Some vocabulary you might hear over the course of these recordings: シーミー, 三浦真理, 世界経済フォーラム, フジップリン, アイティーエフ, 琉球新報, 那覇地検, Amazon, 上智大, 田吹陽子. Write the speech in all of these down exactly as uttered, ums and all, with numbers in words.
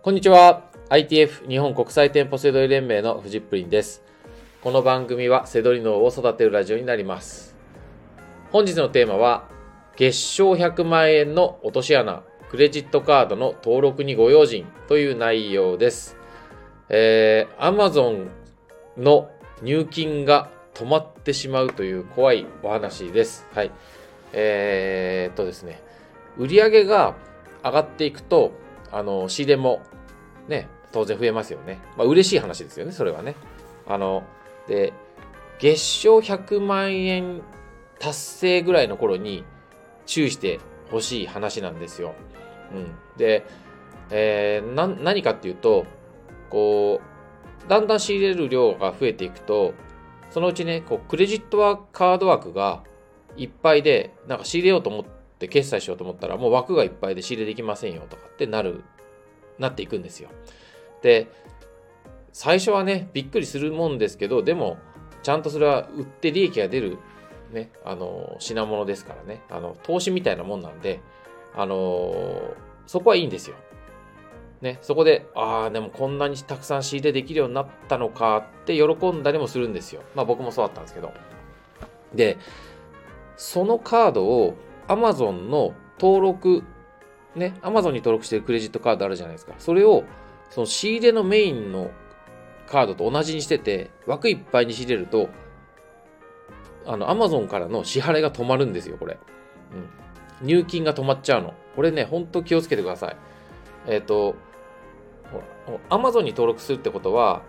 こんにちは。 アイティーエフ 日本国際店舗セドリ連盟のフジップリンです。この番組はセドリ脳を育てるラジオになります。本日のテーマは月商ひゃくまんえんの落とし穴、クレジットカードの登録にご用心という内容です。えー、Amazon の入金が止まってしまうという怖いお話です。はい、えー、っとですね売上が上がっていくとあの仕入れもね当然増えますよね。まあ嬉しい話ですよね、それはね。あので月商ひゃくまんえん達成ぐらいの頃に注意してほしい話なんですよ。うん、で、えー、な何かっていうとこうだんだん仕入れる量が増えていくとそのうちねこうクレジットワークカード枠がいっぱいでなんか仕入れようと思ってで決済しようと思ったらもう枠がいっぱいで仕入れできませんよとかってなるなっていくんですよ。で最初はねびっくりするもんですけどでもちゃんとそれは売って利益が出るねあの品物ですからねあの投資みたいなもんなんであのそこはいいんですよ。ねそこでああでもこんなにたくさん仕入れできるようになったのかって喜んだりもするんですよ。まあ僕もそうだったんですけど。でそのカードをAmazon の登録、ね、Amazon に登録しているクレジットカードあるじゃないですか。それをその仕入れのメインのカードと同じにしてて、枠いっぱいに仕入れると、あの Amazon からの支払いが止まるんですよ、これ。うん、入金が止まっちゃうの。これね、ほんと気をつけてください。えっと、Amazon に登録するってことは、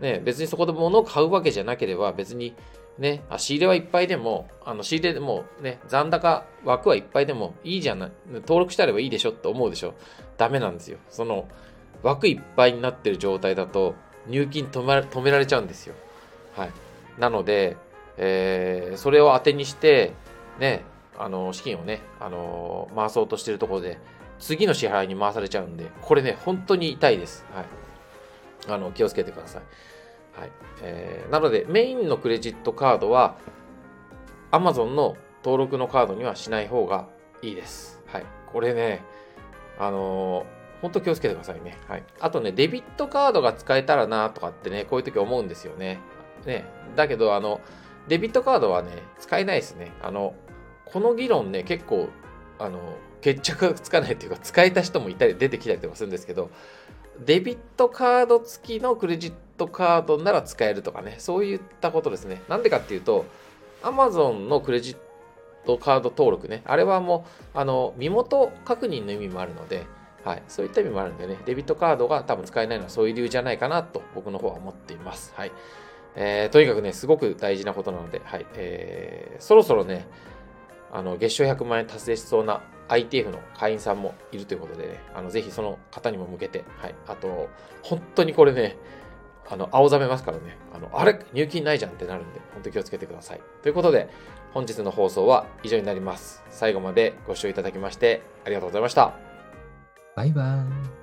ね、別にそこで物を買うわけじゃなければ、別に、ね、あ仕入れはいっぱいでもあの仕入れでも、ね、残高枠はいっぱいでもいいじゃない、登録してあればいいでしょって思うでしょ。ダメなんですよ。その枠いっぱいになってる状態だと入金止められ、止められちゃうんですよ。はい、なので、えー、それを当てにして、ね、あの資金を、ね、あの回そうとしてるところで次の支払いに回されちゃうんでこれね本当に痛いです。はい、あの気をつけてください。はいえー、なのでメインのクレジットカードは Amazon の登録のカードにはしない方がいいです。はい、これね、あのー、本当気をつけてくださいね。はい、あとね、デビットカードが使えたらなとかってね、こういう時思うんですよね。ねだけどあの、デビットカードはね、使えないですね。あのこの議論ね、結構あの決着がつかないというか、使えた人もいたり出てきたりとかするんですけど、デビットカード付きのクレジットカードなら使えるとかね、そういったことですね。なんでかっていうと Amazon のクレジットカード登録ね、あれはもうあの身元確認の意味もあるので、はい、そういった意味もあるんでね、デビットカードが多分使えないのはそういう理由じゃないかなと僕の方は思っています。はいえー、とにかくねすごく大事なことなので、はいえー、そろそろねあの月商ひゃくまんえん達成しそうな アイティーエフ の会員さんもいるということでね、あのぜひその方にも向けて、はい、あと本当にこれねあの青ざめますからね、 あのあれ入金ないじゃんってなるんで本当に気をつけてください。ということで本日の放送は以上になります。最後までご視聴いただきましてありがとうございました。バイバイ。